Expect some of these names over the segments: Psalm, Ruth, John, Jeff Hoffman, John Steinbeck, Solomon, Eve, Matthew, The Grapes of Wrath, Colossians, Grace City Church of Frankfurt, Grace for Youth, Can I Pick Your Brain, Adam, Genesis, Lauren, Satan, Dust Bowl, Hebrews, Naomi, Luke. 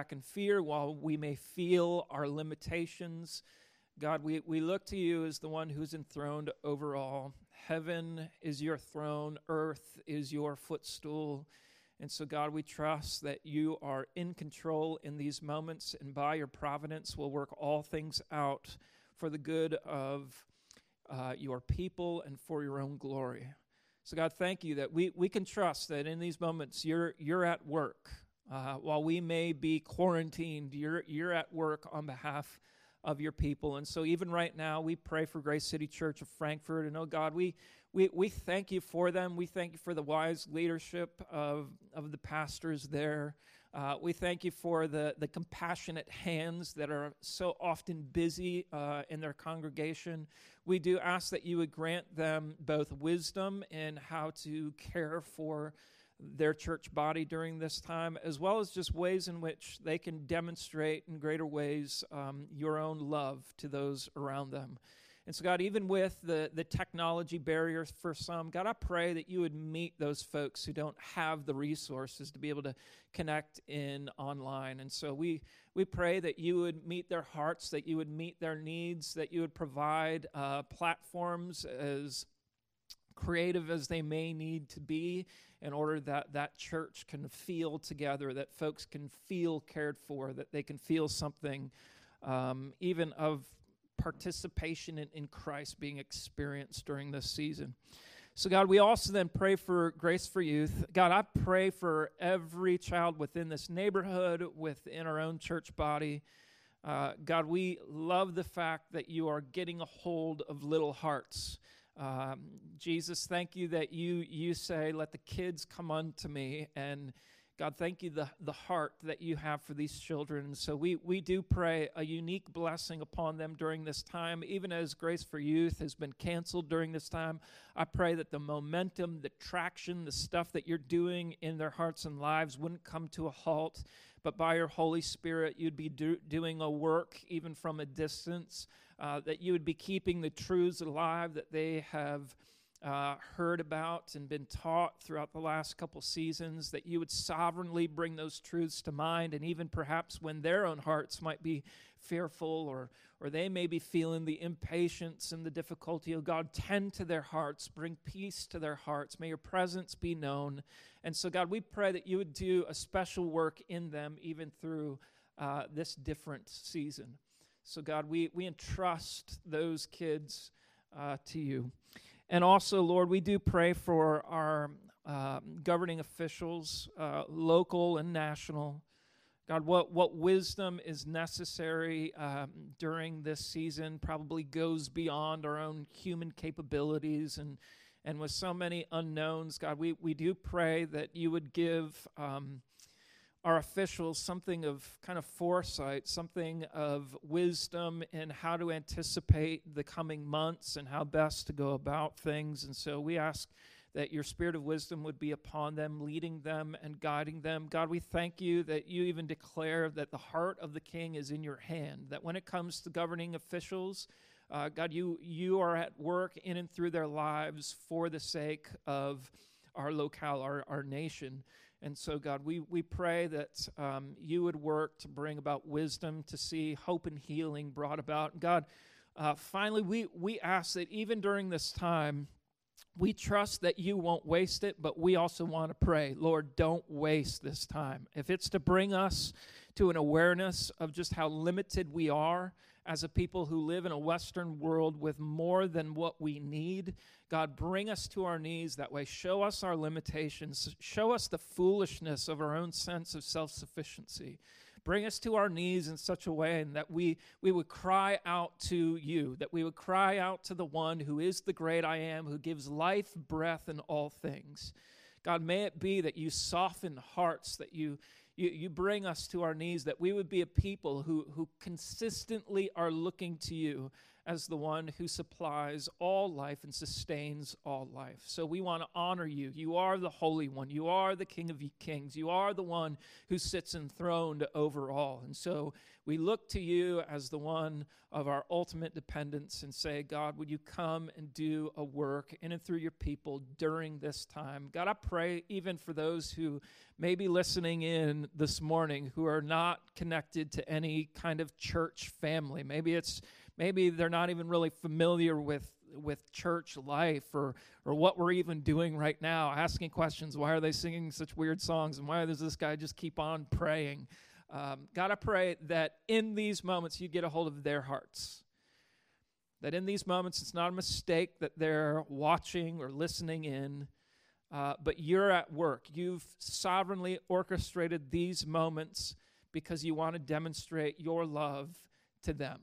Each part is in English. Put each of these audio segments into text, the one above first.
back in fear, while we may feel our limitations. God, we look to you as the one who's enthroned over all. Heaven is your throne. Earth is your footstool. And so, God, we trust that you are in control in these moments, and by your providence will work all things out for the good of your people and for your own glory. So, God, thank you that we can trust that in these moments you're at work. While we may be quarantined, you're at work on behalf of your people. And so even right now, we pray for Grace City Church of Frankfurt. And, oh, God, we thank you for them. We thank you for the wise leadership of the pastors there. We thank you for the compassionate hands that are so often busy in their congregation. We do ask that you would grant them both wisdom in how to care for their church body during this time, as well as just ways in which they can demonstrate in greater ways your own love to those around them. And so, God, even with the technology barriers for some, God, I pray that you would meet those folks who don't have the resources to be able to connect in online. And so we pray that you would meet their hearts, that you would meet their needs, that you would provide platforms as creative as they may need to be, in order that that church can feel together, that folks can feel cared for, that they can feel something even of participation in Christ being experienced during this season. So, God, we also then pray for Grace for Youth. God, I pray for every child within this neighborhood, within our own church body. God, we love the fact that you are getting a hold of little hearts. Jesus, thank you that you say, let the kids come unto me. And God, thank you the heart that you have for these children. So we do pray a unique blessing upon them during this time. Even as Grace for Youth has been canceled during this time, I pray that the momentum, the traction, the stuff that you're doing in their hearts and lives wouldn't come to a halt, but by your Holy Spirit, you'd be doing a work even from a distance, that you would be keeping the truths alive that they have heard about and been taught throughout the last couple seasons, that you would sovereignly bring those truths to mind, and even perhaps when their own hearts might be fearful or they may be feeling the impatience and the difficulty, oh God, tend to their hearts, bring peace to their hearts. May your presence be known. And so, God, we pray that you would do a special work in them even through this different season. So, God, we entrust those kids to you. And also, Lord, we do pray for our governing officials, local and national. God, what wisdom is necessary during this season probably goes beyond our own human capabilities. And with so many unknowns, God, we do pray that you would give our officials something of kind of foresight, something of wisdom in how to anticipate the coming months and how best to go about things. And so we ask that your spirit of wisdom would be upon them, leading them and guiding them. God, we thank you that you even declare that the heart of the king is in your hand, that when it comes to governing officials, God, you are at work in and through their lives for the sake of our locale, our nation. And so, God, we pray that you would work to bring about wisdom, to see hope and healing brought about. And God, finally, we ask that even during this time, we trust that you won't waste it, but we also want to pray, Lord, don't waste this time. If it's to bring us to an awareness of just how limited we are as a people who live in a Western world with more than what we need, God, bring us to our knees that way. Show us our limitations. Show us the foolishness of our own sense of self-sufficiency. Bring us to our knees in such a way that we would cry out to you, that we would cry out to the one who is the great I am, who gives life, breath, and all things. God, may it be that you soften hearts, that you bring us to our knees, that we would be a people who consistently are looking to you as the one who supplies all life and sustains all life. So we want to honor you. You are the Holy One. You are the King of Kings. You are the one who sits enthroned over all. And so we look to you as the one of our ultimate dependence and say, God, would you come and do a work in and through your people during this time? God, I pray even for those who may be listening in this morning who are not connected to any kind of church family. Maybe they're not even really familiar with church life or what we're even doing right now, asking questions. Why are they singing such weird songs? And why does this guy just keep on praying? God, I pray that in these moments you get a hold of their hearts. That in these moments it's not a mistake that they're watching or listening in, but you're at work. You've sovereignly orchestrated these moments because you want to demonstrate your love to them.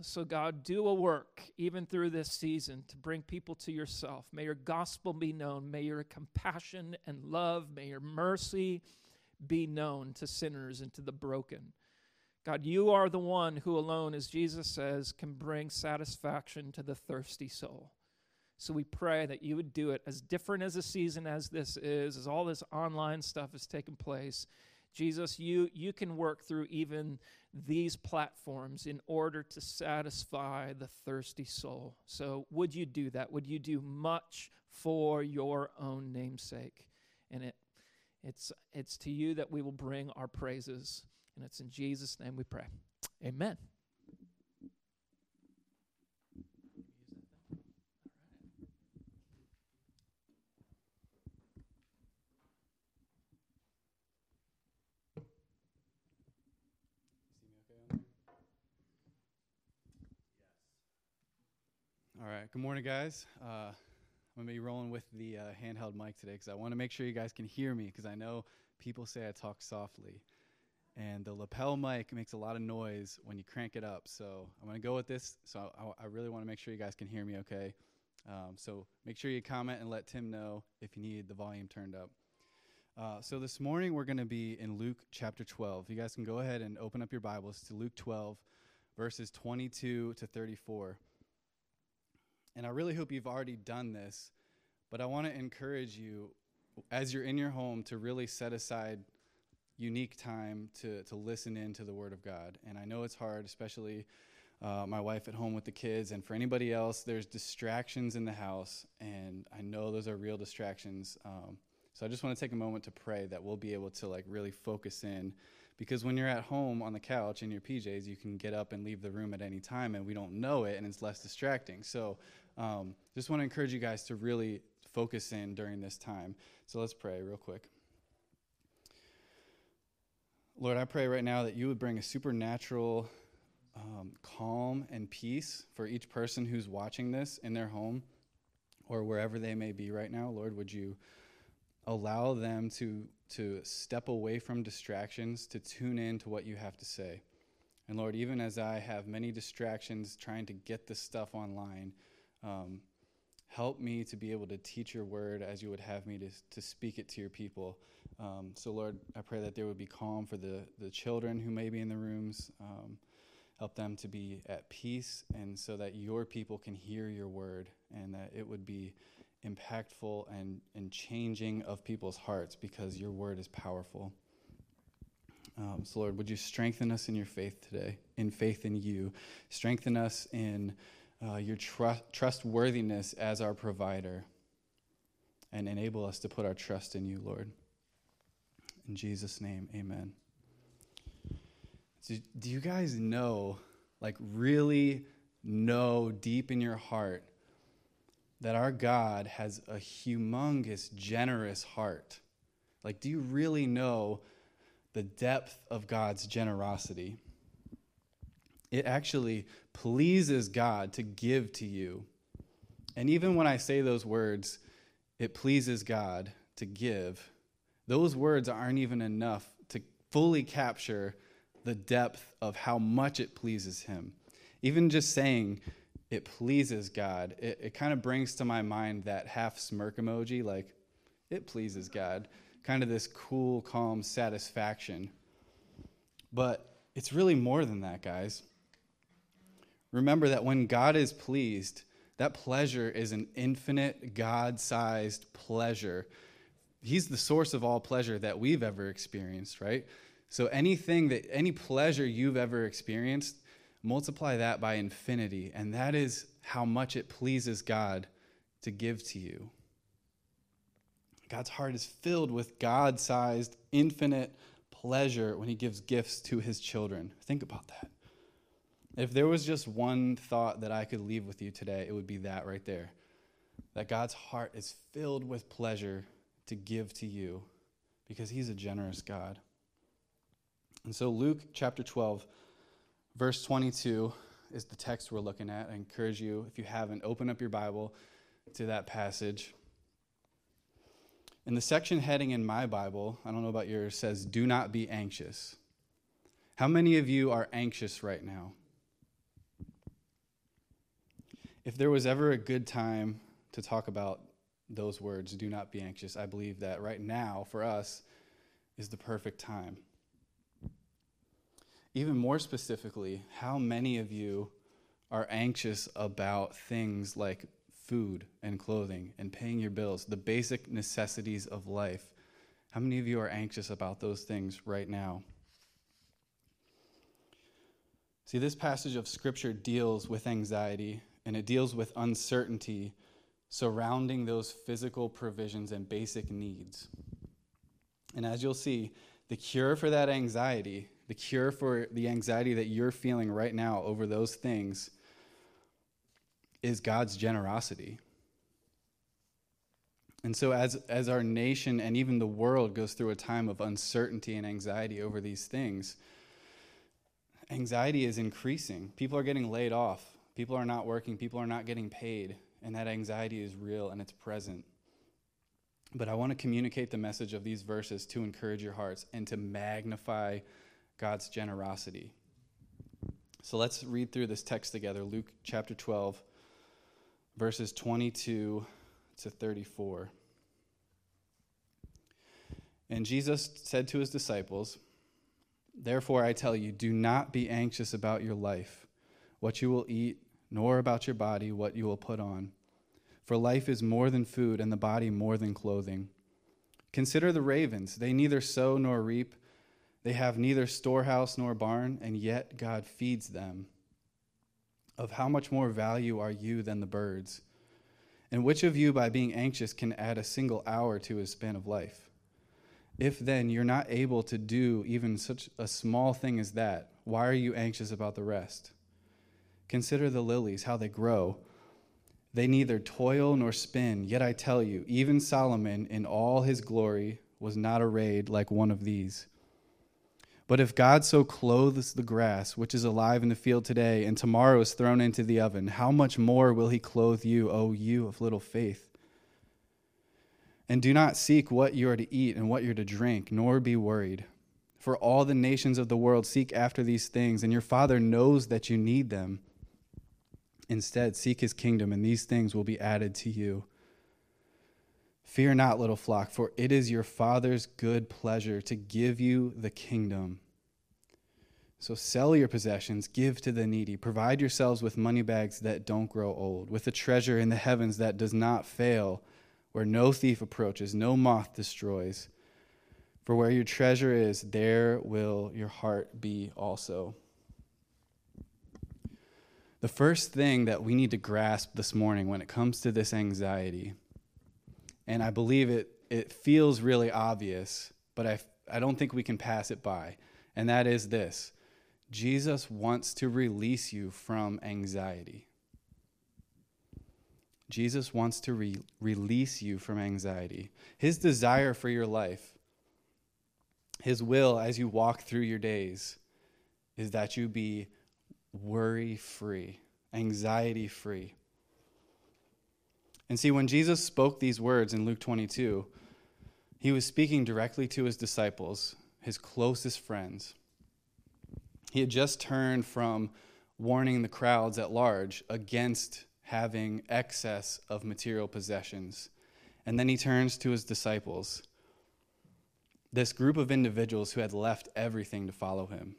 So God, do a work even through this season to bring people to yourself. May your gospel be known. May your compassion and love, may your mercy be known to sinners and to the broken. God, you are the one who alone, as Jesus says, can bring satisfaction to the thirsty soul. So we pray that you would do it, as different as a season as this is, as all this online stuff has taken place. Jesus, you can work through even these platforms in order to satisfy the thirsty soul. So would you do that? Would you do much for your own namesake? And it's to you that we will bring our praises. And it's in Jesus' name we pray. Amen. All right, good morning, guys. I'm going to be rolling with the handheld mic today because I want to make sure you guys can hear me, because I know people say I talk softly. And the lapel mic makes a lot of noise when you crank it up. So I'm going to go with this. So I really want to make sure you guys can hear me okay. So make sure you comment and let Tim know if you need the volume turned up. So this morning we're going to be in Luke chapter 12. You guys can go ahead and open up your Bibles to Luke 12, verses 22 to 34. And I really hope you've already done this, but I want to encourage you, as you're in your home, to really set aside unique time to listen in to the Word of God. And I know it's hard, especially my wife at home with the kids, and for anybody else, there's distractions in the house, and I know those are real distractions. So I just want to take a moment to pray that we'll be able to really focus in, because when you're at home on the couch in your PJs, you can get up and leave the room at any time, and we don't know it, and it's less distracting. So just want to encourage you guys to really focus in during this time. So let's pray real quick. Lord, I pray right now that you would bring a supernatural calm and peace for each person who's watching this in their home or wherever they may be right now. Lord, would you allow them to step away from distractions, to tune in to what you have to say. And Lord, even as I have many distractions trying to get this stuff online, help me to be able to teach your word as you would have me to speak it to your people. So Lord, I pray that there would be calm for the children who may be in the rooms. Help them to be at peace, and so that your people can hear your word, and that it would be impactful and changing of people's hearts, because your word is powerful. So Lord, would you strengthen us in your faith today, in faith in you. Strengthen us in your trustworthiness as our provider, and enable us to put our trust in you, Lord. In Jesus' name, amen. So, do you guys know, really know deep in your heart that our God has a humongous, generous heart? Do you really know the depth of God's generosity? It actually pleases God to give to you. And even when I say those words, it pleases God to give, those words aren't even enough to fully capture the depth of how much it pleases him. Even just saying, it pleases God. It kind of brings to my mind that half smirk emoji, it pleases God. Kind of this cool, calm satisfaction. But it's really more than that, guys. Remember that when God is pleased, that pleasure is an infinite, God-sized pleasure. He's the source of all pleasure that we've ever experienced, right? So any pleasure you've ever experienced, multiply that by infinity, and that is how much it pleases God to give to you. God's heart is filled with God-sized, infinite pleasure when he gives gifts to his children. Think about that. If there was just one thought that I could leave with you today, it would be that right there, that God's heart is filled with pleasure to give to you because he's a generous God. And so Luke chapter 12, verse 22 is the text we're looking at. I encourage you, if you haven't, open up your Bible to that passage. And the section heading in my Bible, I don't know about yours, says, "Do not be anxious." How many of you are anxious right now? If there was ever a good time to talk about those words, do not be anxious, I believe that right now for us is the perfect time. Even more specifically, how many of you are anxious about things like food and clothing and paying your bills, the basic necessities of life? How many of you are anxious about those things right now? See, this passage of Scripture deals with anxiety, and it deals with uncertainty surrounding those physical provisions and basic needs. And as you'll see, the cure for that anxiety, the cure for the anxiety that you're feeling right now over those things, is God's generosity. And so as our nation and even the world goes through a time of uncertainty and anxiety over these things, anxiety is increasing. People are getting laid off. People are not working. People are not getting paid. And that anxiety is real and it's present. But I want to communicate the message of these verses to encourage your hearts and to magnify God's generosity. So let's read through this text together. Luke chapter 12, verses 22 to 34. And Jesus said to his disciples, "Therefore I tell you, do not be anxious about your life, what you will eat, nor about your body, what you will put on. For life is more than food, and the body more than clothing. Consider the ravens. They neither sow nor reap. They have neither storehouse nor barn, and yet God feeds them. Of how much more value are you than the birds? And which of you, by being anxious, can add a single hour to his span of life? If then you're not able to do even such a small thing as that, why are you anxious about the rest? Consider the lilies, how they grow. They neither toil nor spin. Yet I tell you, even Solomon in all his glory was not arrayed like one of these. But if God so clothes the grass, which is alive in the field today and tomorrow is thrown into the oven, how much more will he clothe you, O you of little faith? And do not seek what you are to eat and what you are to drink, nor be worried. For all the nations of the world seek after these things, and your Father knows that you need them. Instead, seek his kingdom, and these things will be added to you. Fear not, little flock, for it is your Father's good pleasure to give you the kingdom. So sell your possessions, give to the needy, provide yourselves with money bags that don't grow old, with a treasure in the heavens that does not fail, where no thief approaches, no moth destroys. For where your treasure is, there will your heart be also." The first thing that we need to grasp this morning when it comes to this anxiety, and I believe it feels really obvious, but I don't think we can pass it by, and that is this: Jesus wants to release you from anxiety. Jesus wants to release you from anxiety. His desire for your life, his will as you walk through your days, is that you be worry-free, anxiety-free. And see, when Jesus spoke these words in Luke 22, he was speaking directly to his disciples, his closest friends. He had just turned from warning the crowds at large against having excess of material possessions. And then he turns to his disciples, this group of individuals who had left everything to follow him.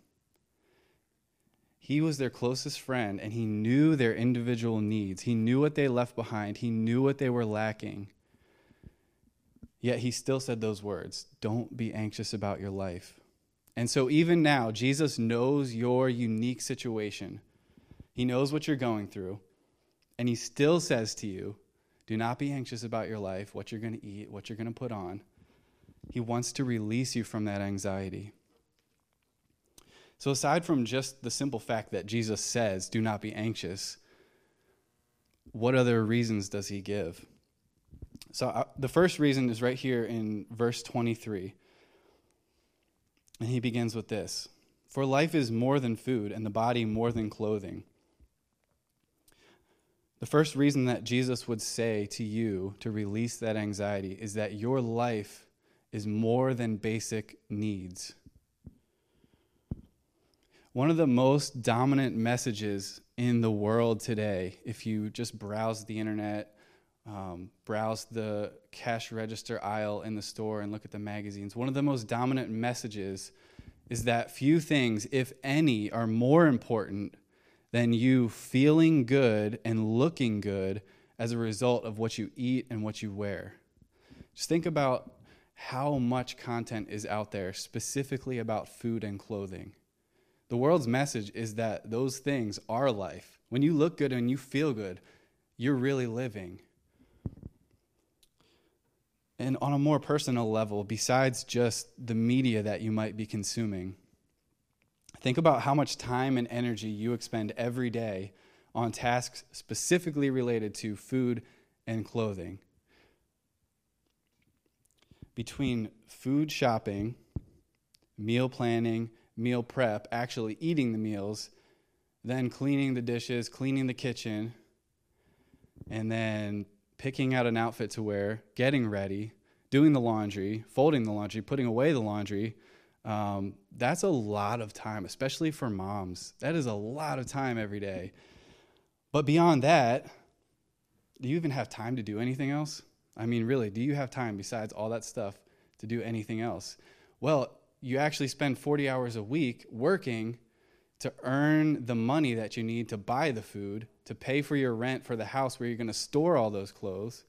He was their closest friend, and he knew their individual needs. He knew what they left behind. He knew what they were lacking. Yet he still said those words, "Don't be anxious about your life." And so even now, Jesus knows your unique situation. He knows what you're going through, and he still says to you, do not be anxious about your life, what you're going to eat, what you're going to put on. He wants to release you from that anxiety. So aside from just the simple fact that Jesus says, do not be anxious, what other reasons does he give? So the first reason is right here in verse 23. And he begins with this. For life is more than food, and the body more than clothing. The first reason that Jesus would say to you to release that anxiety is that your life is more than basic needs. One of the most dominant messages in the world today, if you just browse the internet, browse the cash register aisle in the store and look at the magazines, one of the most dominant messages is that few things, if any, are more important than you feeling good and looking good as a result of what you eat and what you wear. Just think about how much content is out there specifically about food and clothing. The world's message is that those things are life. When you look good and you feel good, you're really living. And on a more personal level, besides just the media that you might be consuming, think about how much time and energy you expend every day on tasks specifically related to food and clothing. Between food shopping, meal planning, meal prep, actually eating the meals, then cleaning the dishes, cleaning the kitchen, and then picking out an outfit to wear, getting ready, doing the laundry, folding the laundry, putting away the laundry. That's a lot of time, especially for moms. That is a lot of time every day. But beyond that, do you even have time to do anything else? I mean, really, do you have time besides all that stuff to do anything else? Well, you actually spend 40 hours a week working to earn the money that you need to buy the food, to pay for your rent for the house where you're going to store all those clothes.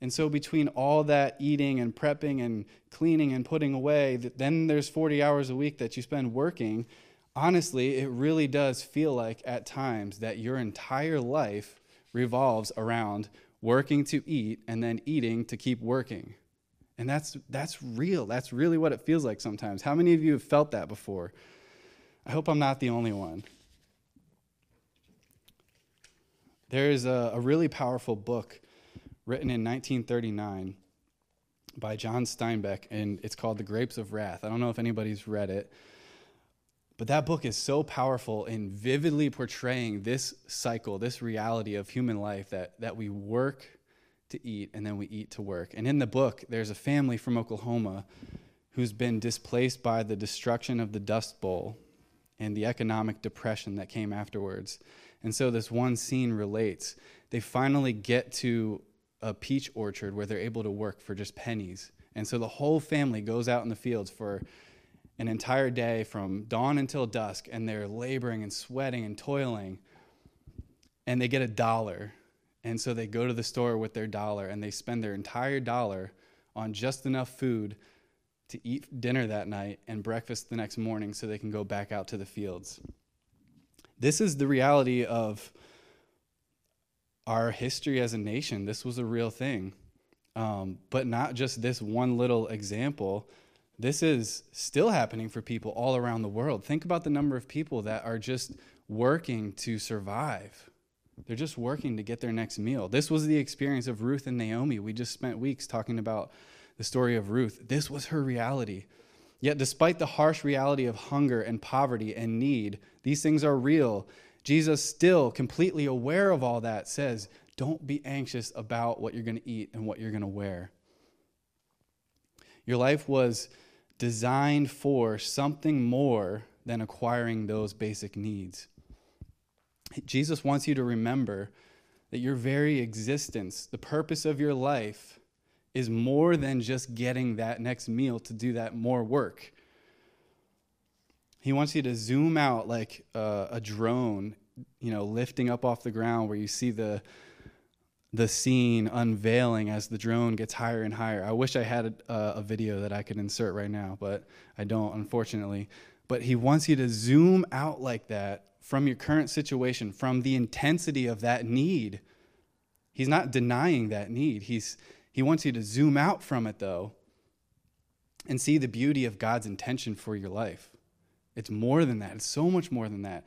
And so between all that eating and prepping and cleaning and putting away, then there's 40 hours a week that you spend working. Honestly, it really does feel like at times that your entire life revolves around working to eat and then eating to keep working. And that's real. That's really what it feels like sometimes. How many of you have felt that before? I hope I'm not the only one. There is a really powerful book written in 1939 by John Steinbeck, and it's called The Grapes of Wrath. I don't know if anybody's read it, but that book is so powerful in vividly portraying this cycle, this reality of human life that we work to eat, and then we eat to work. And in the book, there's a family from Oklahoma who's been displaced by the destruction of the Dust Bowl and the economic depression that came afterwards. And so this one scene relates. They finally get to a peach orchard where they're able to work for just pennies. And so the whole family goes out in the fields for an entire day from dawn until dusk, and they're laboring and sweating and toiling, and they get $1. And so they go to the store with their $1, and they spend their entire $1 on just enough food to eat dinner that night and breakfast the next morning so they can go back out to the fields. This is the reality of our history as a nation. This was a real thing. But not just this one little example. This is still happening for people all around the world. Think about the number of people that are just working to survive. They're just working to get their next meal. This was the experience of Ruth and Naomi. We just spent weeks talking about the story of Ruth. This was her reality. Yet despite the harsh reality of hunger and poverty and need, these things are real. Jesus, still completely aware of all that, says, don't be anxious about what you're going to eat and what you're going to wear. Your life was designed for something more than acquiring those basic needs. Jesus wants you to remember that your very existence, the purpose of your life, is more than just getting that next meal to do that more work. He wants you to zoom out like a drone, you know, lifting up off the ground where you see the scene unveiling as the drone gets higher and higher. I wish I had a video that I could insert right now, but I don't, unfortunately. But he wants you to zoom out like that from your current situation, from the intensity of that need. He's not denying that need. He wants you to zoom out from it, though, and see the beauty of God's intention for your life. It's more than that. It's so much more than that.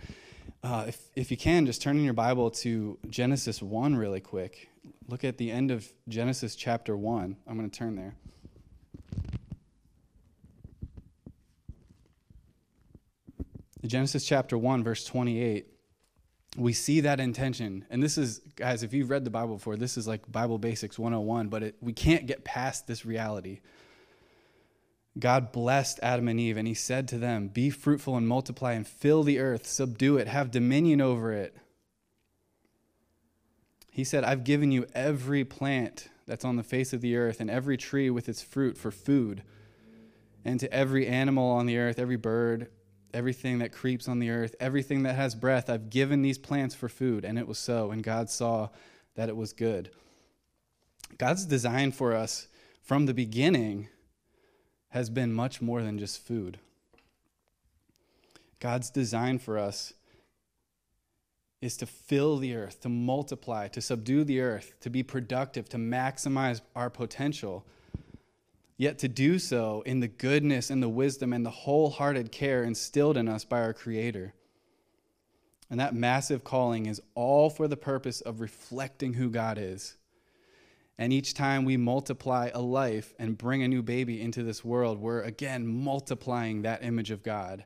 If you can, just turn in your Bible to Genesis 1 really quick. Look at the end of Genesis chapter 1. I'm going to turn there. Genesis chapter 1, verse 28. We see that intention. And this is, guys, if you've read the Bible before, this is like Bible Basics 101, but we can't get past this reality. God blessed Adam and Eve, and he said to them, "Be fruitful and multiply and fill the earth, subdue it, have dominion over it." He said, "I've given you every plant that's on the face of the earth and every tree with its fruit for food, and to every animal on the earth, every bird, everything that creeps on the earth, everything that has breath, I've given these plants for food." And it was so, and God saw that it was good. God's design for us from the beginning has been much more than just food. God's design for us is to fill the earth, to multiply, to subdue the earth, to be productive, to maximize our potential, yet to do so in the goodness and the wisdom and the wholehearted care instilled in us by our Creator. And that massive calling is all for the purpose of reflecting who God is. And each time we multiply a life and bring a new baby into this world, we're again multiplying that image of God.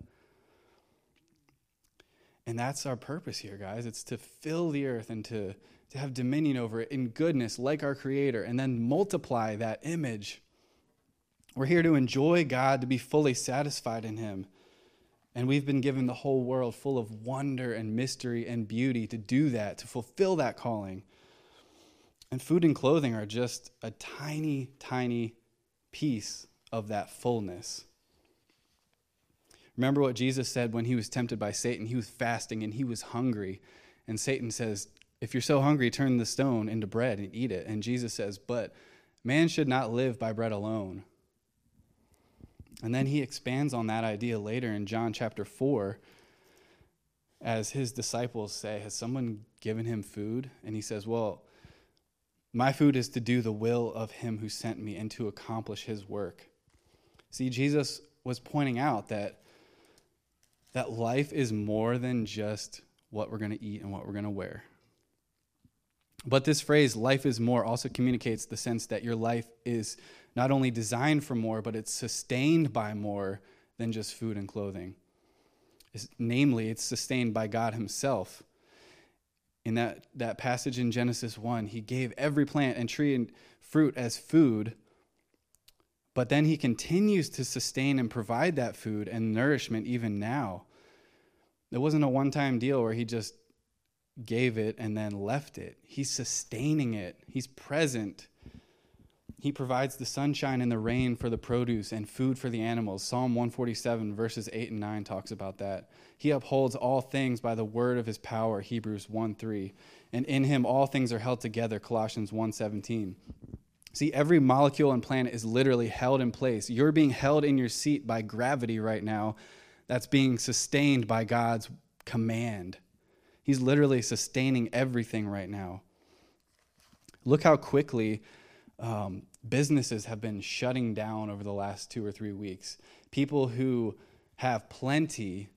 And that's our purpose here, guys. It's to fill the earth and to have dominion over it in goodness like our Creator, and then multiply that image. We're here to enjoy God, to be fully satisfied in Him. And we've been given the whole world full of wonder and mystery and beauty to do that, to fulfill that calling. And food and clothing are just a tiny, tiny piece of that fullness. Remember what Jesus said when he was tempted by Satan? He was fasting and he was hungry. And Satan says, "If you're so hungry, turn the stone into bread and eat it." And Jesus says, "But man should not live by bread alone." And then he expands on that idea later in John chapter 4. As his disciples say, "Has someone given him food?" And he says, "Well, my food is to do the will of him who sent me and to accomplish his work." See, Jesus was pointing out that life is more than just what we're going to eat and what we're going to wear. But this phrase, "life is more," also communicates the sense that your life is not only designed for more, but it's sustained by more than just food and clothing. Namely, it's sustained by God himself. In that passage in Genesis 1, he gave every plant and tree and fruit as food, but then he continues to sustain and provide that food and nourishment even now. It wasn't a one-time deal where he just gave it and then left it. He's sustaining it. He's present. He provides the sunshine and the rain for the produce and food for the animals. Psalm 147, verses 8 and 9 talks about that. He upholds all things by the word of his power, Hebrews 1:3. And in him all things are held together, Colossians 1:17. See, every molecule and planet is literally held in place. You're being held in your seat by gravity right now. That's being sustained by God's command. He's literally sustaining everything right now. Look how quickly businesses have been shutting down over the last 2 or 3 weeks. People who have plenty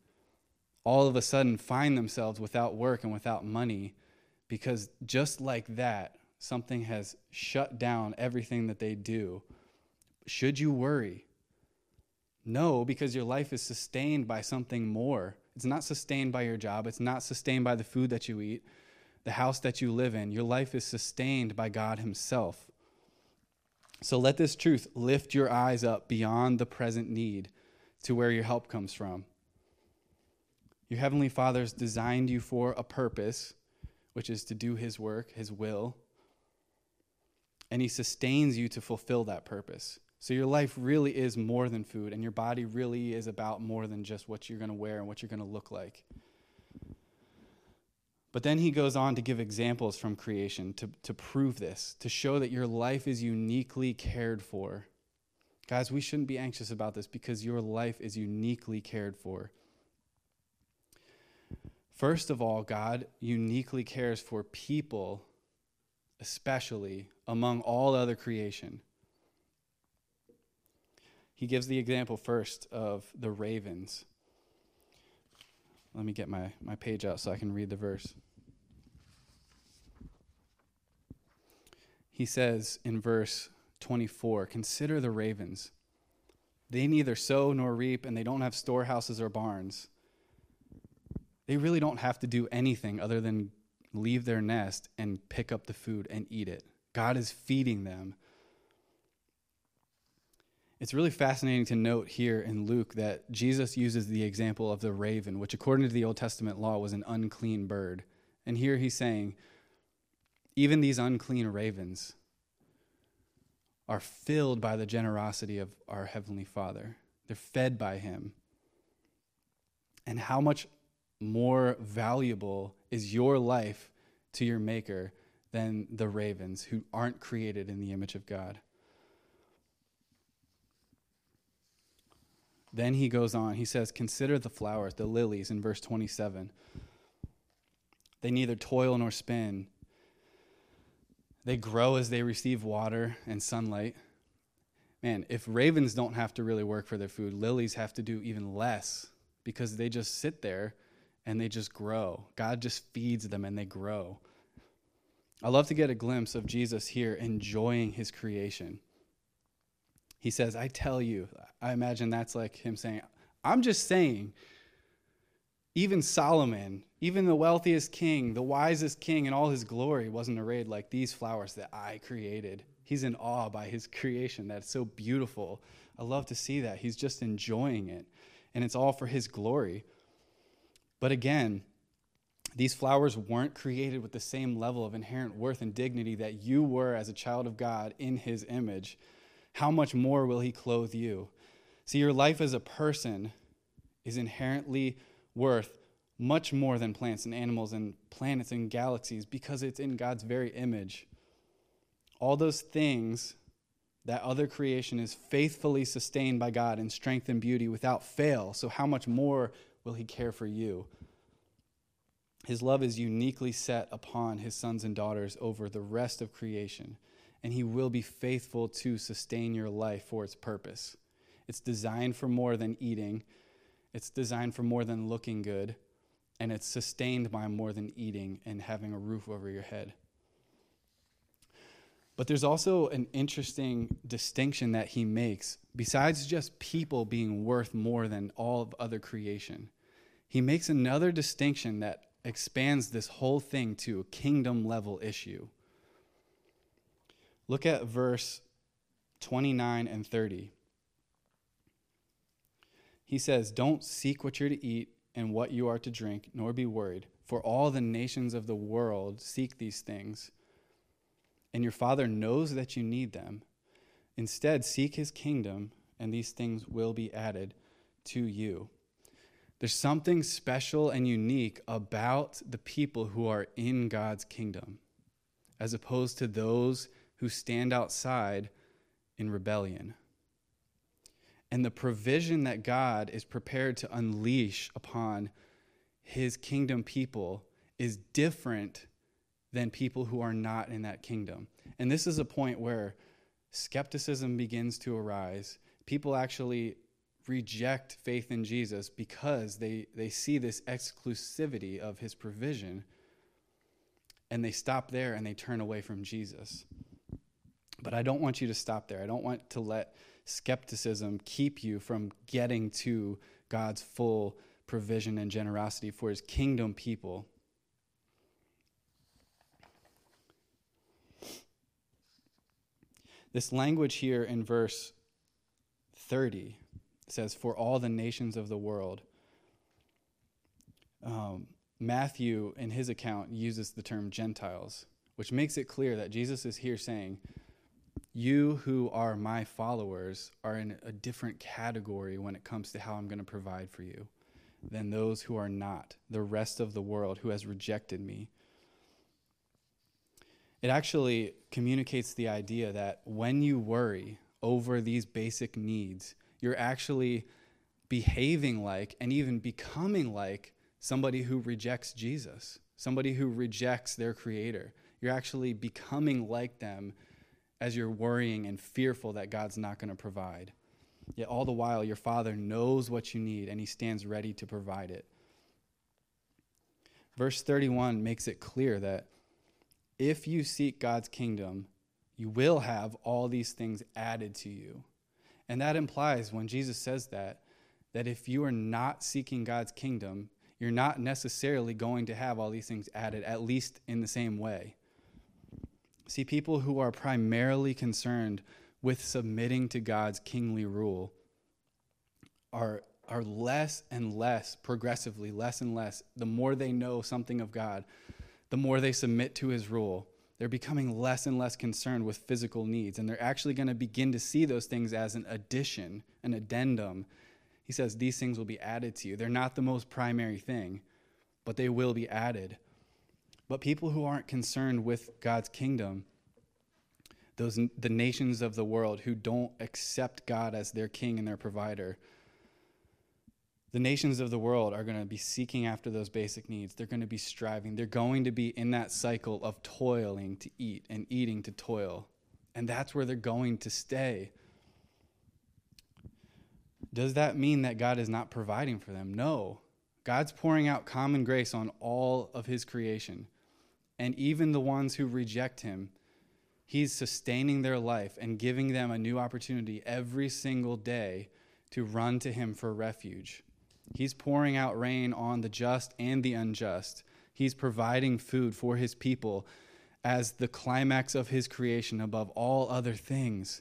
all of a sudden find themselves without work and without money, because just like that, something has shut down everything that they do. Should you worry? No, because your life is sustained by something more. It's not sustained by your job. It's not sustained by the food that you eat, the house that you live in. Your life is sustained by God himself. So let this truth lift your eyes up beyond the present need to where your help comes from. Your Heavenly Father has designed you for a purpose, which is to do his work, his will, and he sustains you to fulfill that purpose. So your life really is more than food, and your body really is about more than just what you're going to wear and what you're going to look like. But then he goes on to give examples from creation to prove this, to show that your life is uniquely cared for. Guys, we shouldn't be anxious about this because your life is uniquely cared for. First of all, God uniquely cares for people, especially among all other creation. He gives the example first of the ravens. Let me get my page out so I can read the verse. He says in verse 24, "Consider the ravens. They neither sow nor reap, and they don't have storehouses or barns. They really don't have to do anything other than leave their nest and pick up the food and eat it. God is feeding them." It's really fascinating to note here in Luke that Jesus uses the example of the raven, which according to the Old Testament law was an unclean bird. And here he's saying, even these unclean ravens are filled by the generosity of our Heavenly Father. They're fed by him. And how much more valuable is your life to your Maker than the ravens who aren't created in the image of God? Then he goes on. He says, "Consider the flowers, the lilies," in verse 27. "They neither toil nor spin. They grow as they receive water and sunlight." Man, if ravens don't have to really work for their food, lilies have to do even less because they just sit there and they just grow. God just feeds them and they grow. I love to get a glimpse of Jesus here enjoying his creation. He says, "I tell you," I imagine that's like him saying, "I'm just saying, even Solomon, even the wealthiest king, the wisest king in all his glory wasn't arrayed like these flowers that I created." He's in awe by his creation. That's so beautiful. I love to see that. He's just enjoying it, and it's all for his glory. But again, these flowers weren't created with the same level of inherent worth and dignity that you were as a child of God in his image. How much more will he clothe you? See, your life as a person is inherently worth much more than plants and animals and planets and galaxies because it's in God's very image. All those things, that other creation is faithfully sustained by God in strength and beauty without fail. So how much more will he care for you? His love is uniquely set upon his sons and daughters over the rest of creation. And he will be faithful to sustain your life for its purpose. It's designed for more than eating. It's designed for more than looking good. And it's sustained by more than eating and having a roof over your head. But there's also an interesting distinction that he makes. Besides just people being worth more than all of other creation, he makes another distinction that expands this whole thing to a kingdom-level issue. Look at verse 29 and 30. He says, "Don't seek what you're to eat and what you are to drink, nor be worried, for all the nations of the world seek these things, and your Father knows that you need them. Instead, seek his kingdom, and these things will be added to you." There's something special and unique about the people who are in God's kingdom, as opposed to those who stand outside in rebellion. And the provision that God is prepared to unleash upon his kingdom people is different than people who are not in that kingdom. And this is a point where skepticism begins to arise. People actually reject faith in Jesus because they see this exclusivity of his provision, and they stop there and they turn away from Jesus. But I don't want you to stop there. I don't want to let skepticism keep you from getting to God's full provision and generosity for his kingdom people. This language here in verse 30 says, "For all the nations of the world." Matthew, in his account, uses the term Gentiles, which makes it clear that Jesus is here saying, you who are my followers are in a different category when it comes to how I'm going to provide for you than those who are not, the rest of the world who has rejected me. It actually communicates the idea that when you worry over these basic needs, you're actually behaving like and even becoming like somebody who rejects Jesus, somebody who rejects their Creator. You're actually becoming like them as you're worrying and fearful that God's not going to provide. Yet all the while, your Father knows what you need, and He stands ready to provide it. Verse 31 makes it clear that if you seek God's kingdom, you will have all these things added to you. And that implies, when Jesus says that if you are not seeking God's kingdom, you're not necessarily going to have all these things added, at least in the same way. See, people who are primarily concerned with submitting to God's kingly rule are less and less, progressively less and less. The more they know something of God, the more they submit to His rule. They're becoming less and less concerned with physical needs, and they're actually going to begin to see those things as an addition, an addendum. He says these things will be added to you. They're not the most primary thing, but they will be added. But people who aren't concerned with God's kingdom, the nations of the world who don't accept God as their king and their provider, the nations of the world are going to be seeking after those basic needs. They're going to be striving. They're going to be in that cycle of toiling to eat and eating to toil. And that's where they're going to stay. Does that mean that God is not providing for them? No. God's pouring out common grace on all of His creation. And even the ones who reject Him, He's sustaining their life and giving them a new opportunity every single day to run to Him for refuge. He's pouring out rain on the just and the unjust. He's providing food for His people as the climax of His creation above all other things.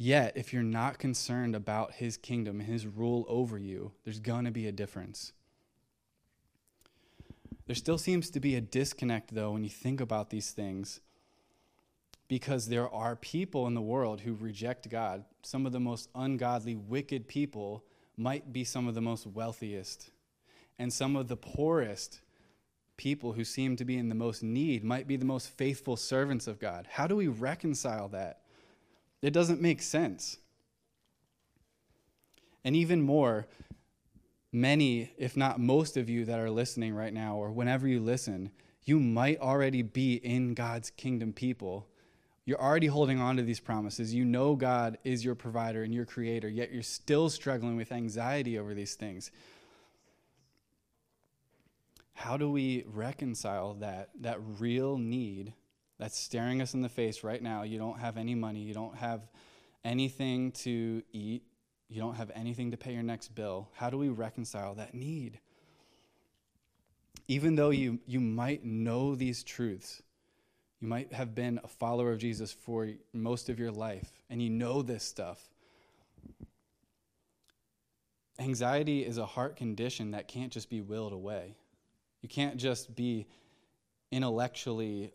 Yet, if you're not concerned about His kingdom and His rule over you, there's going to be a difference. There still seems to be a disconnect, though, when you think about these things, because there are people in the world who reject God. Some of the most ungodly, wicked people might be some of the most wealthiest, and some of the poorest people who seem to be in the most need might be the most faithful servants of God. How do we reconcile that? It doesn't make sense. And even more, many, if not most of you that are listening right now, or whenever you listen, you might already be in God's kingdom people. You're already holding on to these promises. You know God is your provider and your creator, yet you're still struggling with anxiety over these things. How do we reconcile that real need that's staring us in the face right now? You don't have any money. You don't have anything to eat. You don't have anything to pay your next bill. How do we reconcile that need? Even though you might know these truths, you might have been a follower of Jesus for most of your life, and you know this stuff. Anxiety is a heart condition that can't just be willed away. You can't just be intellectually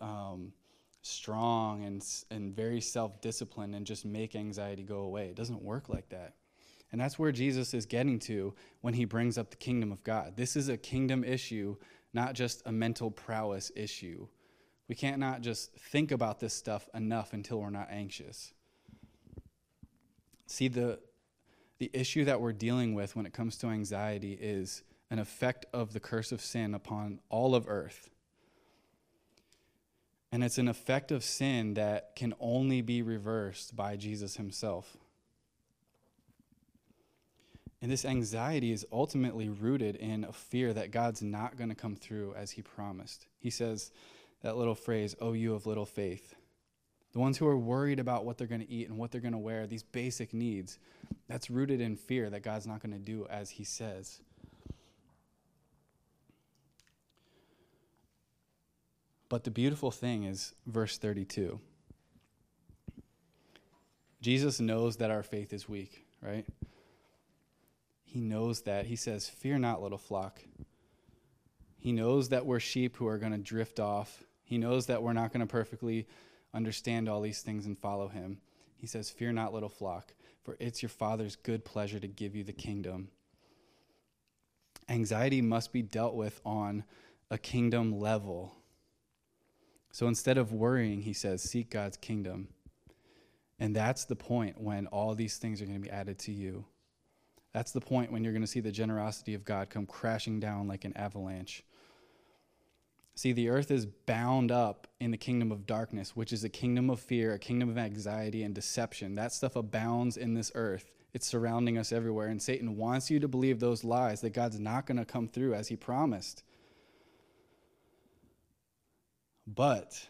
strong and very self-disciplined and just make anxiety go away. It doesn't work like that. And that's where Jesus is getting to when He brings up the kingdom of God. This is a kingdom issue, not just a mental prowess issue. We can't not just think about this stuff enough until we're not anxious. See, the issue that we're dealing with when it comes to anxiety is an effect of the curse of sin upon all of earth. And it's an effect of sin that can only be reversed by Jesus Himself. And this anxiety is ultimately rooted in a fear that God's not going to come through as He promised. He says that little phrase, "Oh, you of little faith." The ones who are worried about what they're going to eat and what they're going to wear, these basic needs, that's rooted in fear that God's not going to do as He says. But the beautiful thing is verse 32. Jesus knows that our faith is weak, right? He knows that. He says, "Fear not, little flock." He knows that we're sheep who are going to drift off. He knows that we're not going to perfectly understand all these things and follow him. He says, fear not, little flock, for it's your Father's good pleasure to give you the kingdom. Anxiety must be dealt with on a kingdom level. So instead of worrying, he says, seek God's kingdom. And that's the point when all these things are going to be added to you. That's the point when you're going to see the generosity of God come crashing down like an avalanche. See, the earth is bound up in the kingdom of darkness, which is a kingdom of fear, a kingdom of anxiety and deception. That stuff abounds in this earth. It's surrounding us everywhere. And Satan wants you to believe those lies that God's not going to come through as he promised. But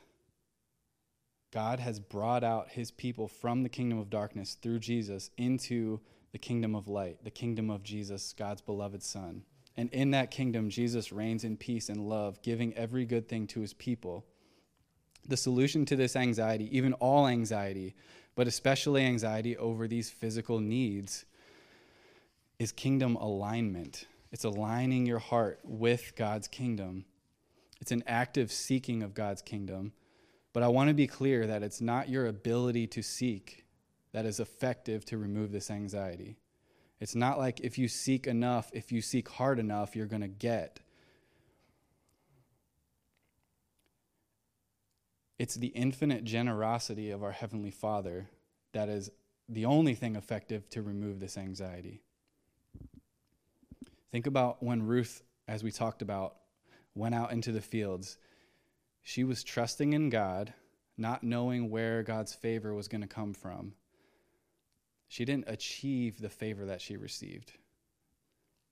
God has brought out his people from the kingdom of darkness through Jesus into the kingdom of light, the kingdom of Jesus, God's beloved Son. And in that kingdom, Jesus reigns in peace and love, giving every good thing to his people. The solution to this anxiety, even all anxiety, but especially anxiety over these physical needs, is kingdom alignment. It's aligning your heart with God's kingdom. It's an active seeking of God's kingdom. But I want to be clear that it's not your ability to seek that is effective to remove this anxiety. It's not like if you seek enough, if you seek hard enough, you're going to get. It's the infinite generosity of our Heavenly Father that is the only thing effective to remove this anxiety. Think about when Ruth, as we talked about, went out into the fields. She was trusting in God, not knowing where God's favor was going to come from. She didn't achieve the favor that she received,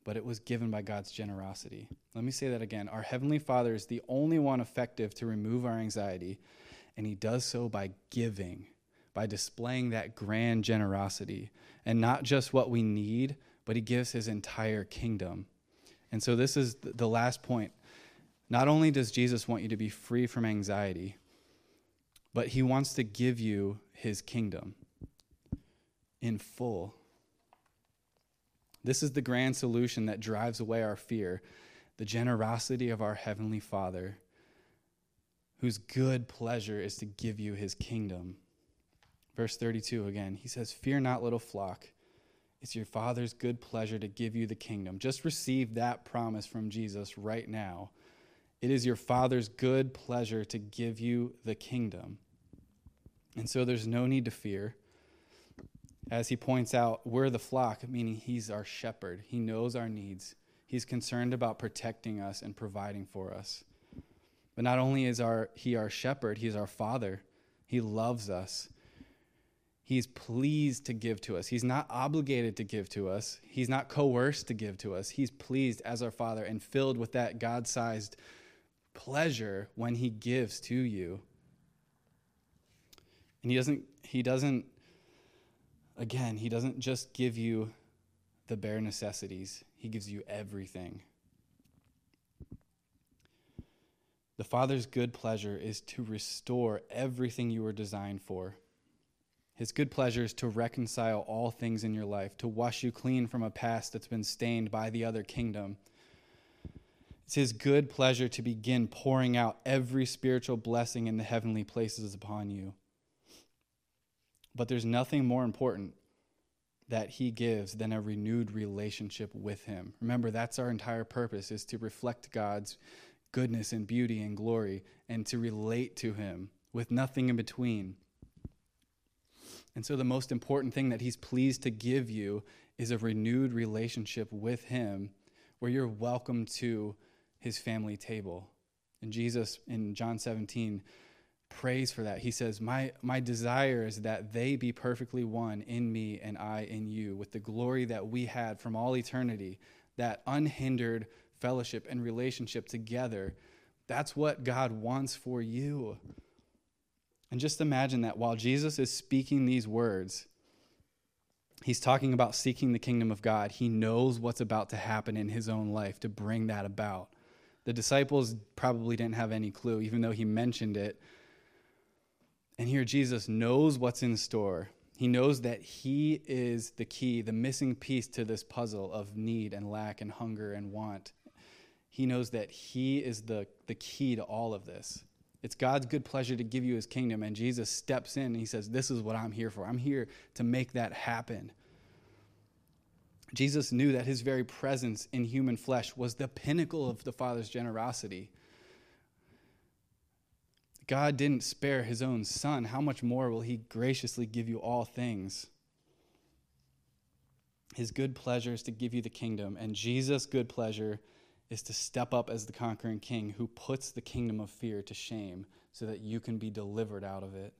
but it was given by God's generosity. Let me say that again. Our Heavenly Father is the only one effective to remove our anxiety, and he does so by giving, by displaying that grand generosity, and not just what we need, but he gives his entire kingdom. And so this is the last point. Not only does Jesus want you to be free from anxiety, but he wants to give you his kingdom in full. This is the grand solution that drives away our fear, the generosity of our Heavenly Father, whose good pleasure is to give you his kingdom. Verse 32 again, he says, fear not, little flock. It's your Father's good pleasure to give you the kingdom. Just receive that promise from Jesus right now. It is your Father's good pleasure to give you the kingdom. And so there's no need to fear. As he points out, we're the flock, meaning he's our shepherd. He knows our needs. He's concerned about protecting us and providing for us. But not only is he our shepherd, he's our Father. He loves us. He's pleased to give to us. He's not obligated to give to us. He's not coerced to give to us. He's pleased as our Father and filled with that God-sized pleasure when he gives to you. And he doesn't just give you the bare necessities. He gives you everything. The Father's good pleasure is to restore everything you were designed for. His good pleasure is to reconcile all things in your life, to wash you clean from a past that's been stained by the other kingdom. It's his good pleasure to begin pouring out every spiritual blessing in the heavenly places upon you. But there's nothing more important that he gives than a renewed relationship with him. Remember, that's our entire purpose, is to reflect God's goodness and beauty and glory and to relate to him with nothing in between. And so the most important thing that he's pleased to give you is a renewed relationship with him, where you're welcome to his family table. And Jesus, in John 17, prays for that. He says, my desire is that they be perfectly one in me and I in you, with the glory that we had from all eternity, that unhindered fellowship and relationship together. That's what God wants for you. And just imagine that while Jesus is speaking these words, he's talking about seeking the kingdom of God. He knows what's about to happen in his own life to bring that about. The disciples probably didn't have any clue, even though he mentioned it. And here Jesus knows what's in store. He knows that he is the key, the missing piece to this puzzle of need and lack and hunger and want. He knows that he is the key to all of this. It's God's good pleasure to give you his kingdom. And Jesus steps in and he says, this is what I'm here for. I'm here to make that happen. Jesus knew that his very presence in human flesh was the pinnacle of the Father's generosity. God didn't spare his own son. How much more will he graciously give you all things? His good pleasure is to give you the kingdom, and Jesus' good pleasure is to step up as the conquering king who puts the kingdom of fear to shame so that you can be delivered out of it.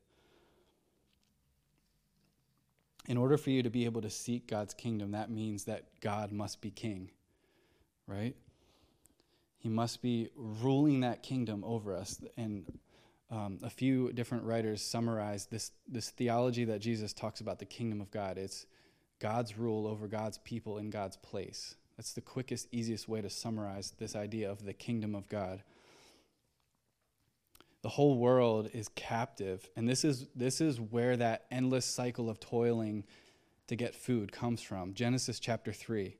In order for you to be able to seek God's kingdom, that means that God must be king, right? He must be ruling that kingdom over us. And a few different writers summarize this theology that Jesus talks about, the kingdom of God. It's God's rule over God's people in God's place. That's the quickest, easiest way to summarize this idea of the kingdom of God. The whole world is captive, and this is where that endless cycle of toiling to get food comes from. Genesis chapter 3.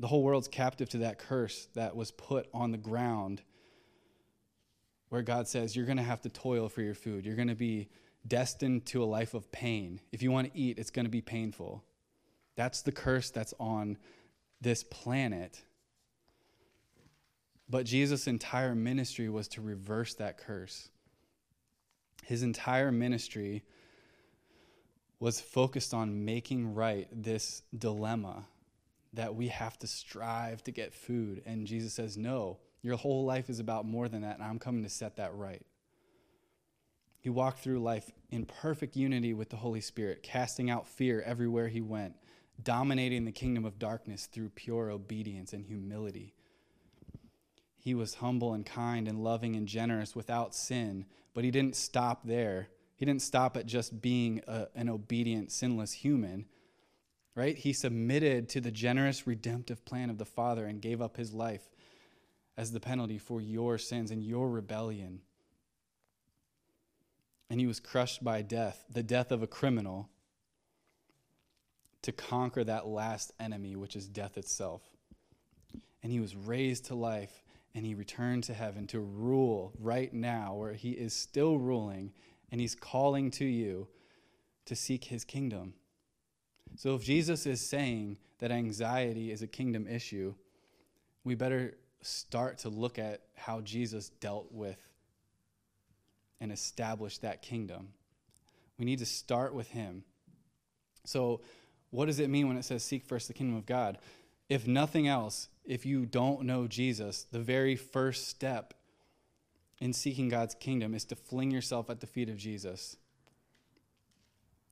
The whole world's captive to that curse that was put on the ground where God says, you're going to have to toil for your food. You're going to be destined to a life of pain. If you want to eat, it's going to be painful. That's the curse that's on this planet. But Jesus' entire ministry was to reverse that curse. His entire ministry was focused on making right this dilemma that we have to strive to get food. And Jesus says, no, your whole life is about more than that, and I'm coming to set that right. He walked through life in perfect unity with the Holy Spirit, casting out fear everywhere he went, dominating the kingdom of darkness through pure obedience and humility. He was humble and kind and loving and generous without sin, but he didn't stop there. He didn't stop at just being an obedient, sinless human, right? He submitted to the generous, redemptive plan of the Father and gave up his life as the penalty for your sins and your rebellion. And he was crushed by death, the death of a criminal, to conquer that last enemy, which is death itself. And he was raised to life, and he returned to heaven to rule right now, where he is still ruling, and he's calling to you to seek his kingdom. So if Jesus is saying that anxiety is a kingdom issue, we better start to look at how Jesus dealt with and establish that kingdom. We need to start with him. So what does it mean when it says seek first the kingdom of God? If nothing else, if you don't know Jesus, the very first step in seeking God's kingdom is to fling yourself at the feet of Jesus.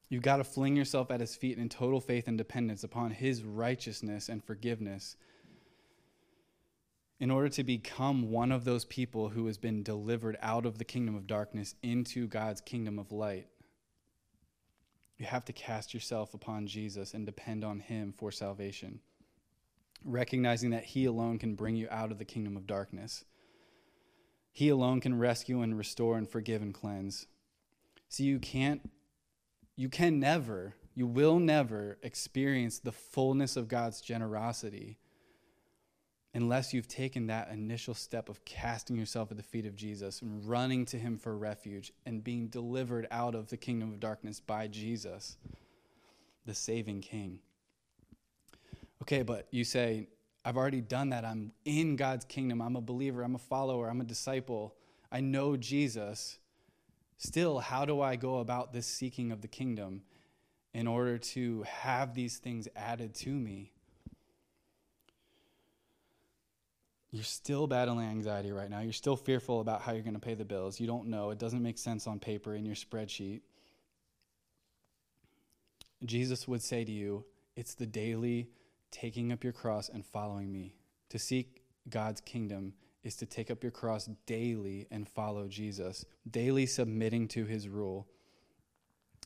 You've got to fling yourself at his feet in total faith and dependence upon his righteousness and forgiveness in order to become one of those people who has been delivered out of the kingdom of darkness into God's kingdom of light. You have to cast yourself upon Jesus and depend on him for salvation, recognizing that he alone can bring you out of the kingdom of darkness. He alone can rescue and restore and forgive and cleanse. So you will never experience the fullness of God's generosity unless you've taken that initial step of casting yourself at the feet of Jesus and running to him for refuge and being delivered out of the kingdom of darkness by Jesus, the saving king. Okay, but you say, I've already done that. I'm in God's kingdom. I'm a believer. I'm a follower. I'm a disciple. I know Jesus. Still, how do I go about this seeking of the kingdom in order to have these things added to me? You're still battling anxiety right now. You're still fearful about how you're going to pay the bills. You don't know. It doesn't make sense on paper in your spreadsheet. Jesus would say to you, it's the daily taking up your cross and following me. To seek God's kingdom is to take up your cross daily and follow Jesus, daily submitting to his rule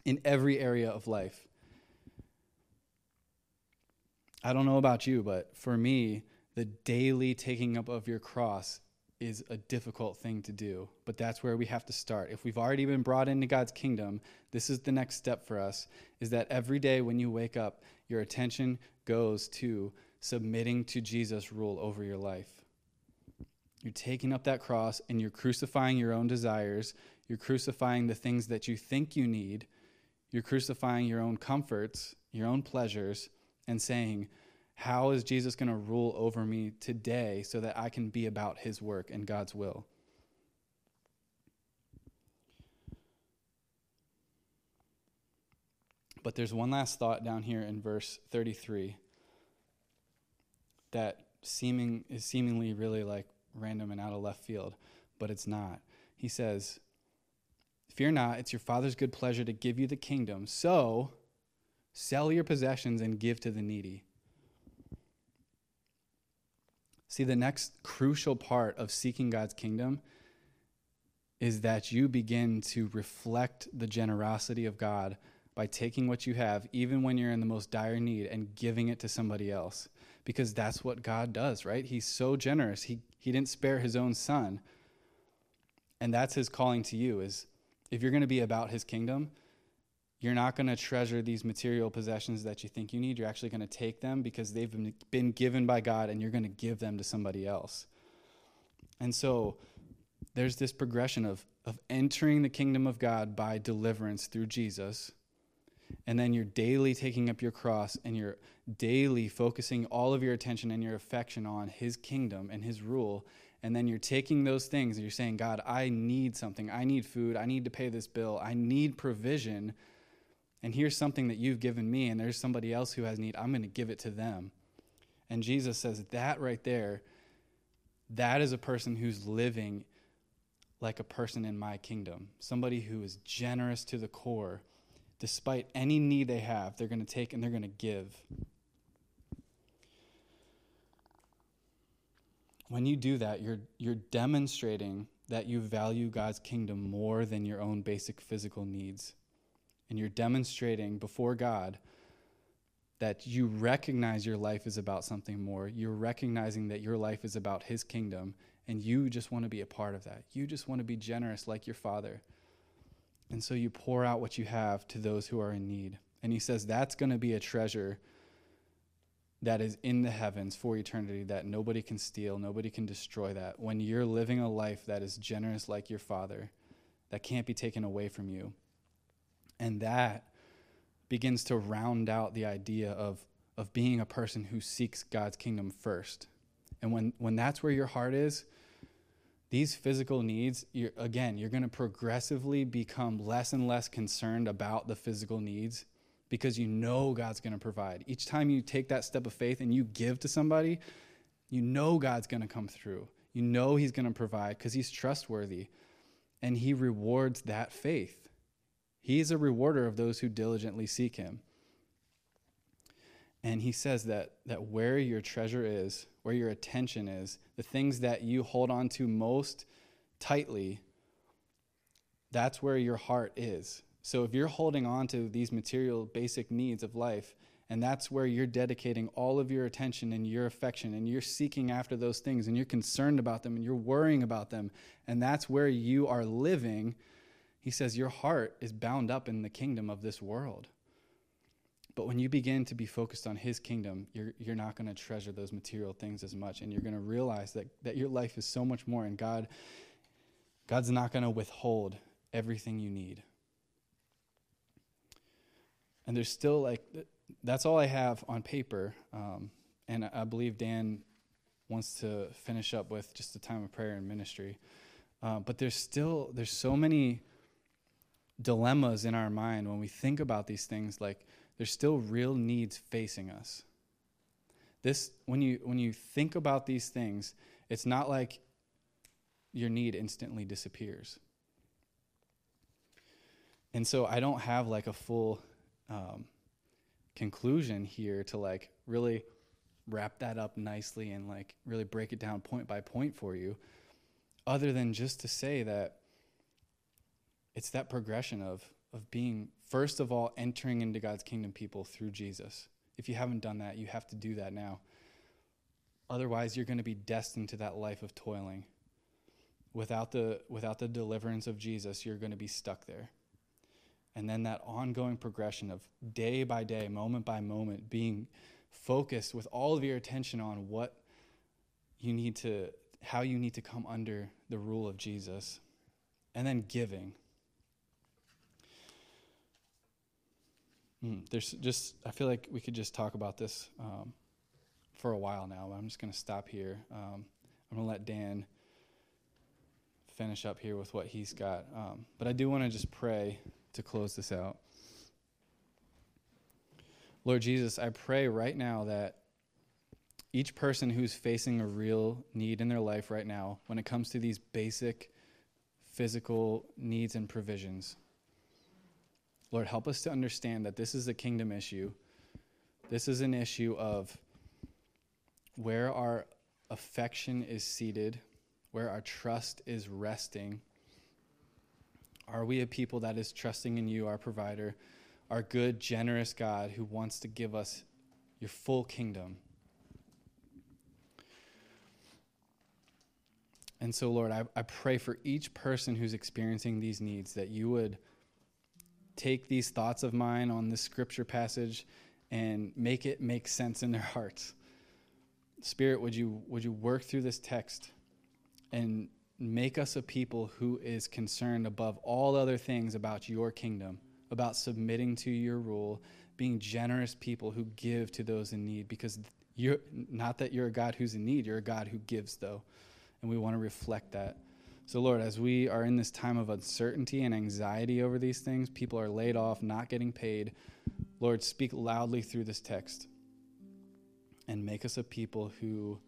in every area of life. I don't know about you, but for me, the daily taking up of your cross is a difficult thing to do, but that's where we have to start. If we've already been brought into God's kingdom, this is the next step for us, is that every day when you wake up, your attention goes to submitting to Jesus' rule over your life. You're taking up that cross and you're crucifying your own desires. You're crucifying the things that you think you need. You're crucifying your own comforts, your own pleasures, and saying, how is Jesus going to rule over me today so that I can be about his work and God's will? But there's one last thought down here in verse 33 that is seemingly really like random and out of left field, but it's not. He says, "Fear not, it's your Father's good pleasure to give you the kingdom. So sell your possessions and give to the needy." See, the next crucial part of seeking God's kingdom is that you begin to reflect the generosity of God by taking what you have, even when you're in the most dire need, and giving it to somebody else. Because that's what God does, right? He's so generous. He didn't spare his own son. And that's his calling to you, is if you're going to be about his kingdom, you're not going to treasure these material possessions that you think you need. You're actually going to take them because they've been given by God, and you're going to give them to somebody else. And so there's this progression of entering the kingdom of God by deliverance through Jesus, and then you're daily taking up your cross and you're daily focusing all of your attention and your affection on his kingdom and his rule. And then you're taking those things and you're saying, God, I need something. I need food. I need to pay this bill. I need provision. And here's something that you've given me, and there's somebody else who has need. I'm going to give it to them. And Jesus says that right there, that is a person who's living like a person in my kingdom, somebody who is generous to the core. Despite any need they have, they're going to take and they're going to give. When you do that, you're demonstrating that you value God's kingdom more than your own basic physical needs. And you're demonstrating before God that you recognize your life is about something more. You're recognizing that your life is about his kingdom, and you just want to be a part of that. You just want to be generous like your Father. And so you pour out what you have to those who are in need. And he says that's going to be a treasure that is in the heavens for eternity, that nobody can steal, nobody can destroy that. When you're living a life that is generous like your Father, that can't be taken away from you. And that begins to round out the idea of being a person who seeks God's kingdom first. And when that's where your heart is, these physical needs, you're going to progressively become less and less concerned about the physical needs, because you know God's going to provide. Each time you take that step of faith and you give to somebody, you know God's going to come through. You know he's going to provide because he's trustworthy, and he rewards that faith. He is a rewarder of those who diligently seek him. And he says that where your treasure is, where your attention is, the things that you hold on to most tightly, that's where your heart is. So if you're holding on to these material basic needs of life, and that's where you're dedicating all of your attention and your affection, and you're seeking after those things, and you're concerned about them, and you're worrying about them, and that's where you are living, he says your heart is bound up in the kingdom of this world. But when you begin to be focused on his kingdom, you're not going to treasure those material things as much, and you're going to realize that your life is so much more, and God's not going to withhold everything you need. And there's still, that's all I have on paper, and I believe Dan wants to finish up with just a time of prayer and ministry. But there's so many dilemmas in our mind when we think about these things, like, there's still real needs facing us. This, when you think about these things, it's not like your need instantly disappears. And so I don't have a full conclusion here to really wrap that up nicely and really break it down point by point for you, other than just to say that it's that progression of being, first of all, entering into God's kingdom people through Jesus. If you haven't done that, you have to do that now. Otherwise, you're going to be destined to that life of toiling. Without the deliverance of Jesus, you're going to be stuck there. And then that ongoing progression of day by day, moment by moment, being focused with all of your attention on what you need to how you need to come under the rule of Jesus. And then giving. There's just, I feel like we could just talk about this for a while now, but I'm just going to stop here. I'm going to let Dan finish up here with what he's got. But I do want to just pray to close this out. Lord Jesus, I pray right now that each person who's facing a real need in their life right now, when it comes to these basic physical needs and provisions, Lord, help us to understand that this is a kingdom issue. This is an issue of where our affection is seated, where our trust is resting. Are we a people that is trusting in you, our provider, our good, generous God who wants to give us your full kingdom? And so, Lord, I pray for each person who's experiencing these needs that you would take these thoughts of mine on this scripture passage and make it make sense in their hearts. Spirit, would you work through this text and make us a people who is concerned above all other things about your kingdom, about submitting to your rule, being generous people who give to those in need, because you're not that you're a God who's in need, you're a God who gives, though. And we want to reflect that. So, Lord, as we are in this time of uncertainty and anxiety over these things, people are laid off, not getting paid. Lord, speak loudly through this text and make us a people who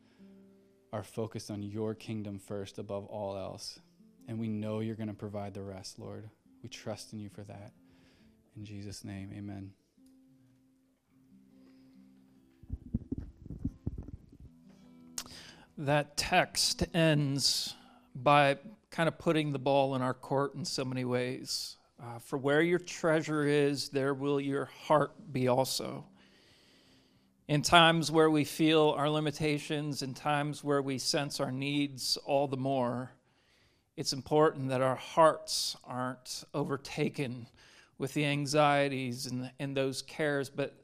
are focused on your kingdom first above all else. And we know you're going to provide the rest, Lord. We trust in you for that. In Jesus' name, amen. That text ends by kind of putting the ball in our court in so many ways. For where your treasure is, there will your heart be also. In times where we feel our limitations, in times where we sense our needs all the more, it's important that our hearts aren't overtaken with the anxieties and those cares, but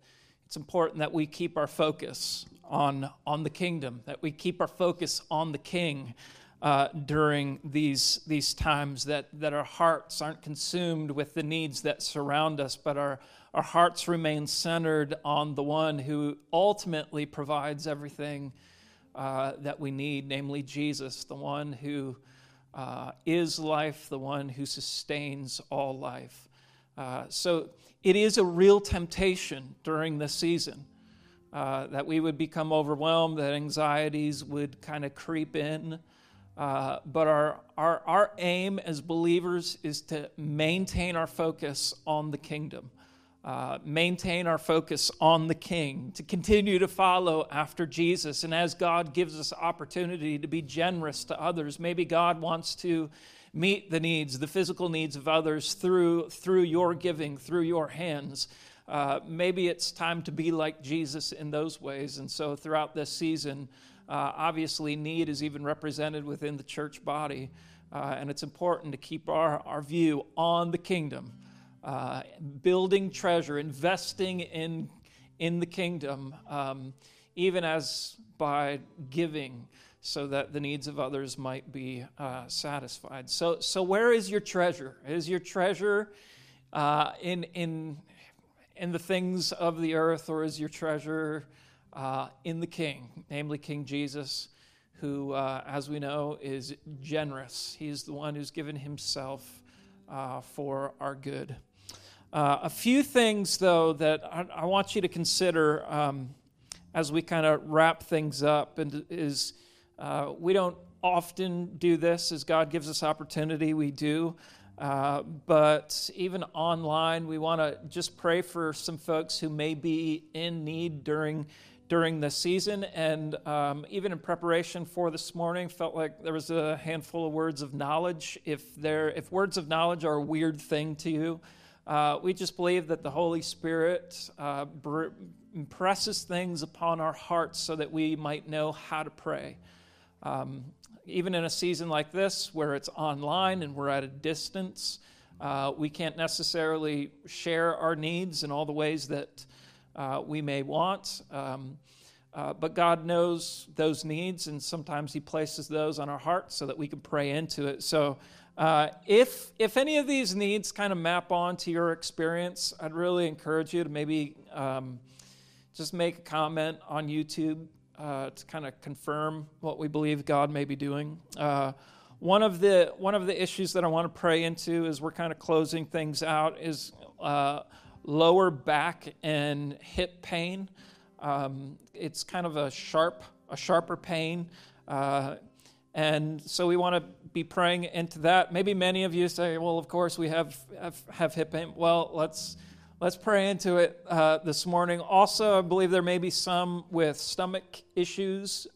it's important that we keep our focus on the kingdom, that we keep our focus on the King during these times, that our hearts aren't consumed with the needs that surround us, but our hearts remain centered on the one who ultimately provides everything that we need, namely Jesus, the one who is life, the one who sustains all life. So it is a real temptation during this season that we would become overwhelmed, that anxieties would kind of creep in. But our aim as believers is to maintain our focus on the kingdom, maintain our focus on the King, to continue to follow after Jesus. And as God gives us opportunity to be generous to others, maybe God wants to meet the needs, the physical needs of others through your giving, through your hands. Maybe it's time to be like Jesus in those ways. And so throughout this season, obviously need is even represented within the church body. And it's important to keep our view on the kingdom, building treasure, investing in the kingdom, even as by giving, so that the needs of others might be satisfied. So where is your treasure? Is your treasure in the things of the earth, or is your treasure in the King, namely King Jesus, who, as we know, is generous? He is the one who's given himself for our good. A few things, though, that I want you to consider as we kind of wrap things up, and is... we don't often do this. As God gives us opportunity, we do. But even online, we want to just pray for some folks who may be in need during this season. And even in preparation for this morning, felt like there was a handful of words of knowledge. If words of knowledge are a weird thing to you, we just believe that the Holy Spirit impresses things upon our hearts so that we might know how to pray. Even in a season like this, where it's online and we're at a distance, we can't necessarily share our needs in all the ways that we may want. But God knows those needs, and sometimes he places those on our hearts so that we can pray into it. So if any of these needs kind of map on to your experience, I'd really encourage you to maybe just make a comment on YouTube to kind of confirm what we believe God may be doing. One of the issues that I want to pray into as we're kind of closing things out is lower back and hip pain. It's kind of a sharper pain, and so we want to be praying into that. Maybe many of you say, "Well, of course we have hip pain." Well, let's pray into it this morning. Also, I believe there may be some with stomach issues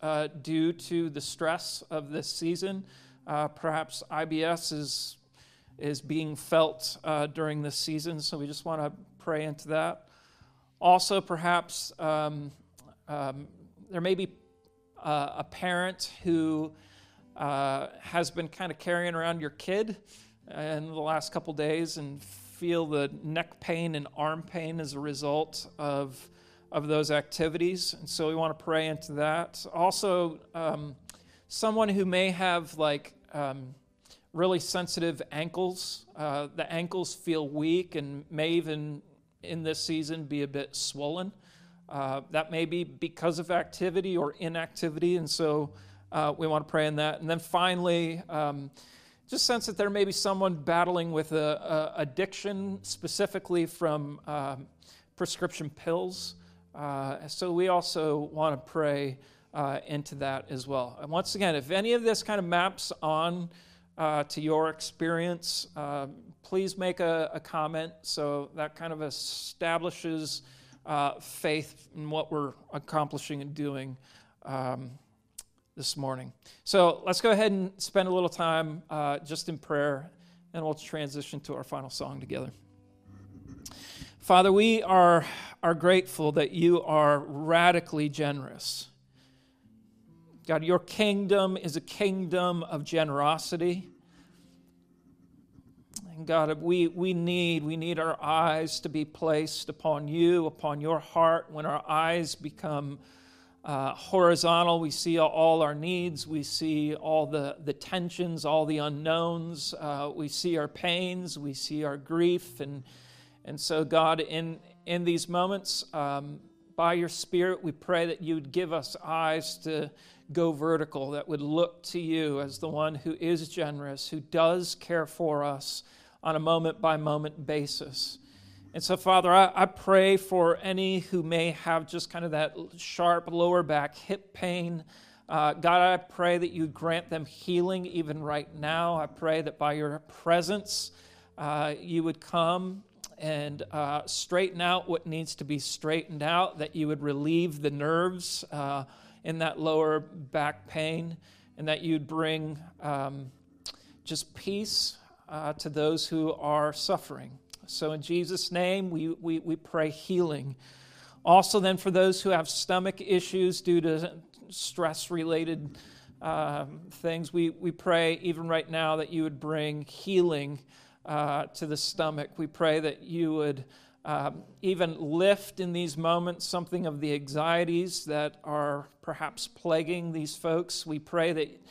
due to the stress of this season. Perhaps IBS is being felt during this season, so we just want to pray into that. Also, perhaps there may be a parent who has been kind of carrying around your kid in the last couple days and feel the neck pain and arm pain as a result of those activities. And so we want to pray into that. Also, someone who may have really sensitive ankles. The ankles feel weak and may even in this season be a bit swollen. That may be because of activity or inactivity, and so we want to pray in that. And then finally, just sense that there may be someone battling with a addiction, specifically from prescription pills. So we also want to pray into that as well. And once again, if any of this kind of maps on to your experience, please make a comment, so that kind of establishes faith in what we're accomplishing and doing this morning. So let's go ahead and spend a little time just in prayer, and we'll transition to our final song together. Father, we are grateful that you are radically generous. God, your kingdom is a kingdom of generosity. And God, we need our eyes to be placed upon you, upon your heart. When our eyes become horizontal, we see all our needs. We see all the tensions, all the unknowns. We see our pains. We see our grief. And so, God, in these moments, by your Spirit, we pray that you would give us eyes to go vertical, that would look to you as the one who is generous, who does care for us on a moment-by-moment basis. And so, Father, I pray for any who may have just kind of that sharp lower back hip pain. God, I pray that you grant them healing even right now. I pray that by your presence, you would come and straighten out what needs to be straightened out, that you would relieve the nerves in that lower back pain, and that you'd bring just peace to those who are suffering. So in Jesus' name, we pray healing. Also then for those who have stomach issues due to stress-related things, we pray even right now that you would bring healing to the stomach. We pray that you would even lift in these moments something of the anxieties that are perhaps plaguing these folks. We pray that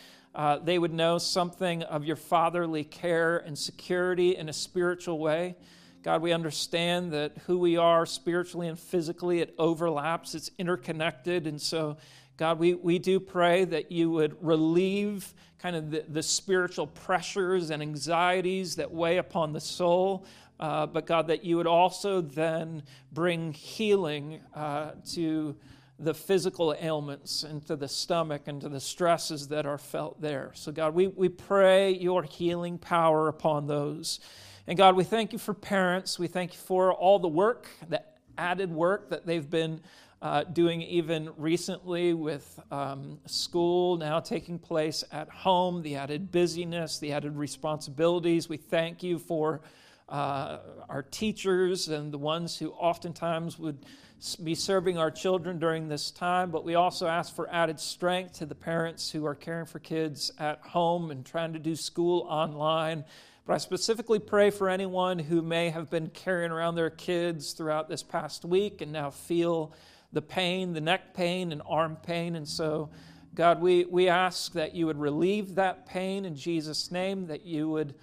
they would know something of your fatherly care and security in a spiritual way. God, we understand that who we are spiritually and physically, it overlaps, it's interconnected. And so, God, we do pray that you would relieve kind of the spiritual pressures and anxieties that weigh upon the soul. But God, that you would also then bring healing to the physical ailments and to the stomach and to the stresses that are felt there. So God, we pray your healing power upon those. And God, we thank you for parents. We thank you for all the work, the added work that they've been doing even recently with school now taking place at home, the added busyness, the added responsibilities. We thank you for our teachers and the ones who oftentimes would be serving our children during this time, but we also ask for added strength to the parents who are caring for kids at home and trying to do school online. But I specifically pray for anyone who may have been carrying around their kids throughout this past week and now feel the pain, the neck pain and arm pain. And so, God, we ask that you would relieve that pain in Jesus' name, that you would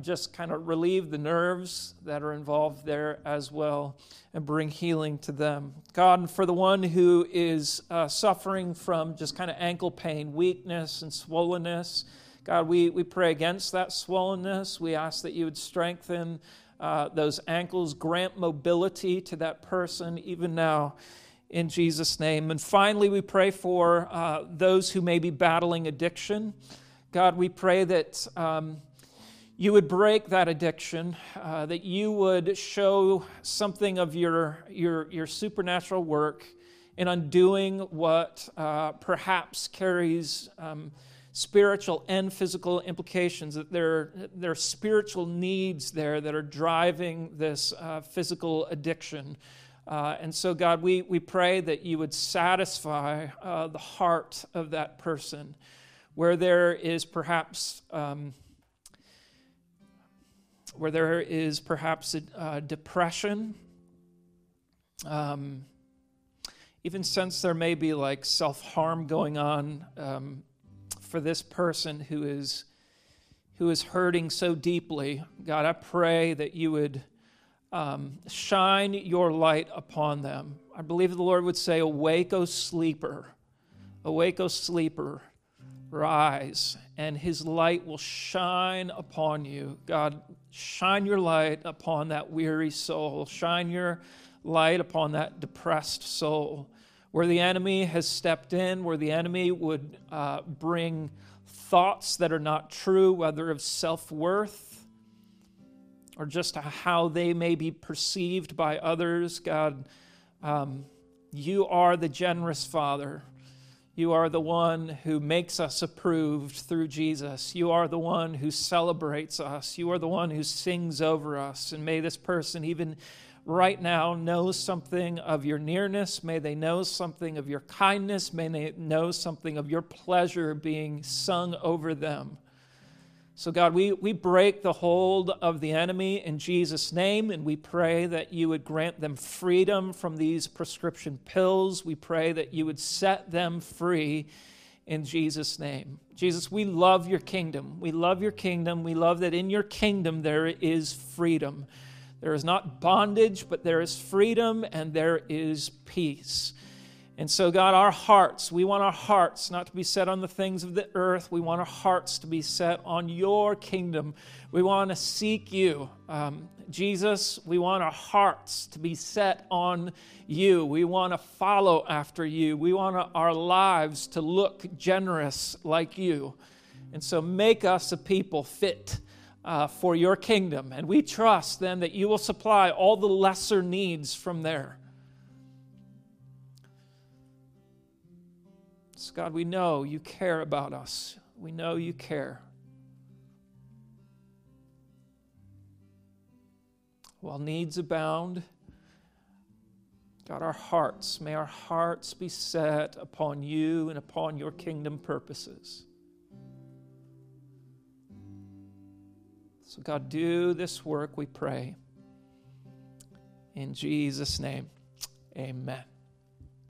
just kind of relieve the nerves that are involved there as well and bring healing to them. God, for the one who is suffering from just kind of ankle pain, weakness and swollenness, God, we pray against that swollenness. We ask that you would strengthen those ankles, grant mobility to that person even now in Jesus' name. And finally, we pray for those who may be battling addiction. God, we pray that you would break that addiction, that you would show something of your supernatural work in undoing what perhaps carries spiritual and physical implications, that there are spiritual needs there that are driving this physical addiction. And so, God, we pray that you would satisfy the heart of that person, where there is perhaps depression, even since there may be like self-harm going on for this person who is hurting so deeply. God, I pray that you would shine your light upon them. I believe the Lord would say, "Awake, O sleeper. Awake, O sleeper. Rise, and his light will shine upon you." God, shine your light upon that weary soul. Shine your light upon that depressed soul. Where the enemy has stepped in, where the enemy would bring thoughts that are not true, whether of self-worth, or just how they may be perceived by others. God, you are the generous Father. You are the one who makes us approved through Jesus. You are the one who celebrates us. You are the one who sings over us. And may this person, even right now, know something of your nearness. May they know something of your kindness. May they know something of your pleasure being sung over them. So, God, we break the hold of the enemy in Jesus' name, and we pray that you would grant them freedom from these prescription pills. We pray that you would set them free in Jesus' name. Jesus, we love your kingdom. We love your kingdom. We love that in your kingdom there is freedom. There is not bondage, but there is freedom and there is peace. And so, God, our hearts, we want our hearts not to be set on the things of the earth. We want our hearts to be set on your kingdom. We want to seek you. Jesus, we want our hearts to be set on you. We want to follow after you. We want our lives to look generous like you. And so make us a people fit for your kingdom. And we trust then that you will supply all the lesser needs from there. God, we know you care about us. We know you care. While needs abound, God, our hearts, may our hearts be set upon you and upon your kingdom purposes. So, God, do this work, we pray. In Jesus' name, amen.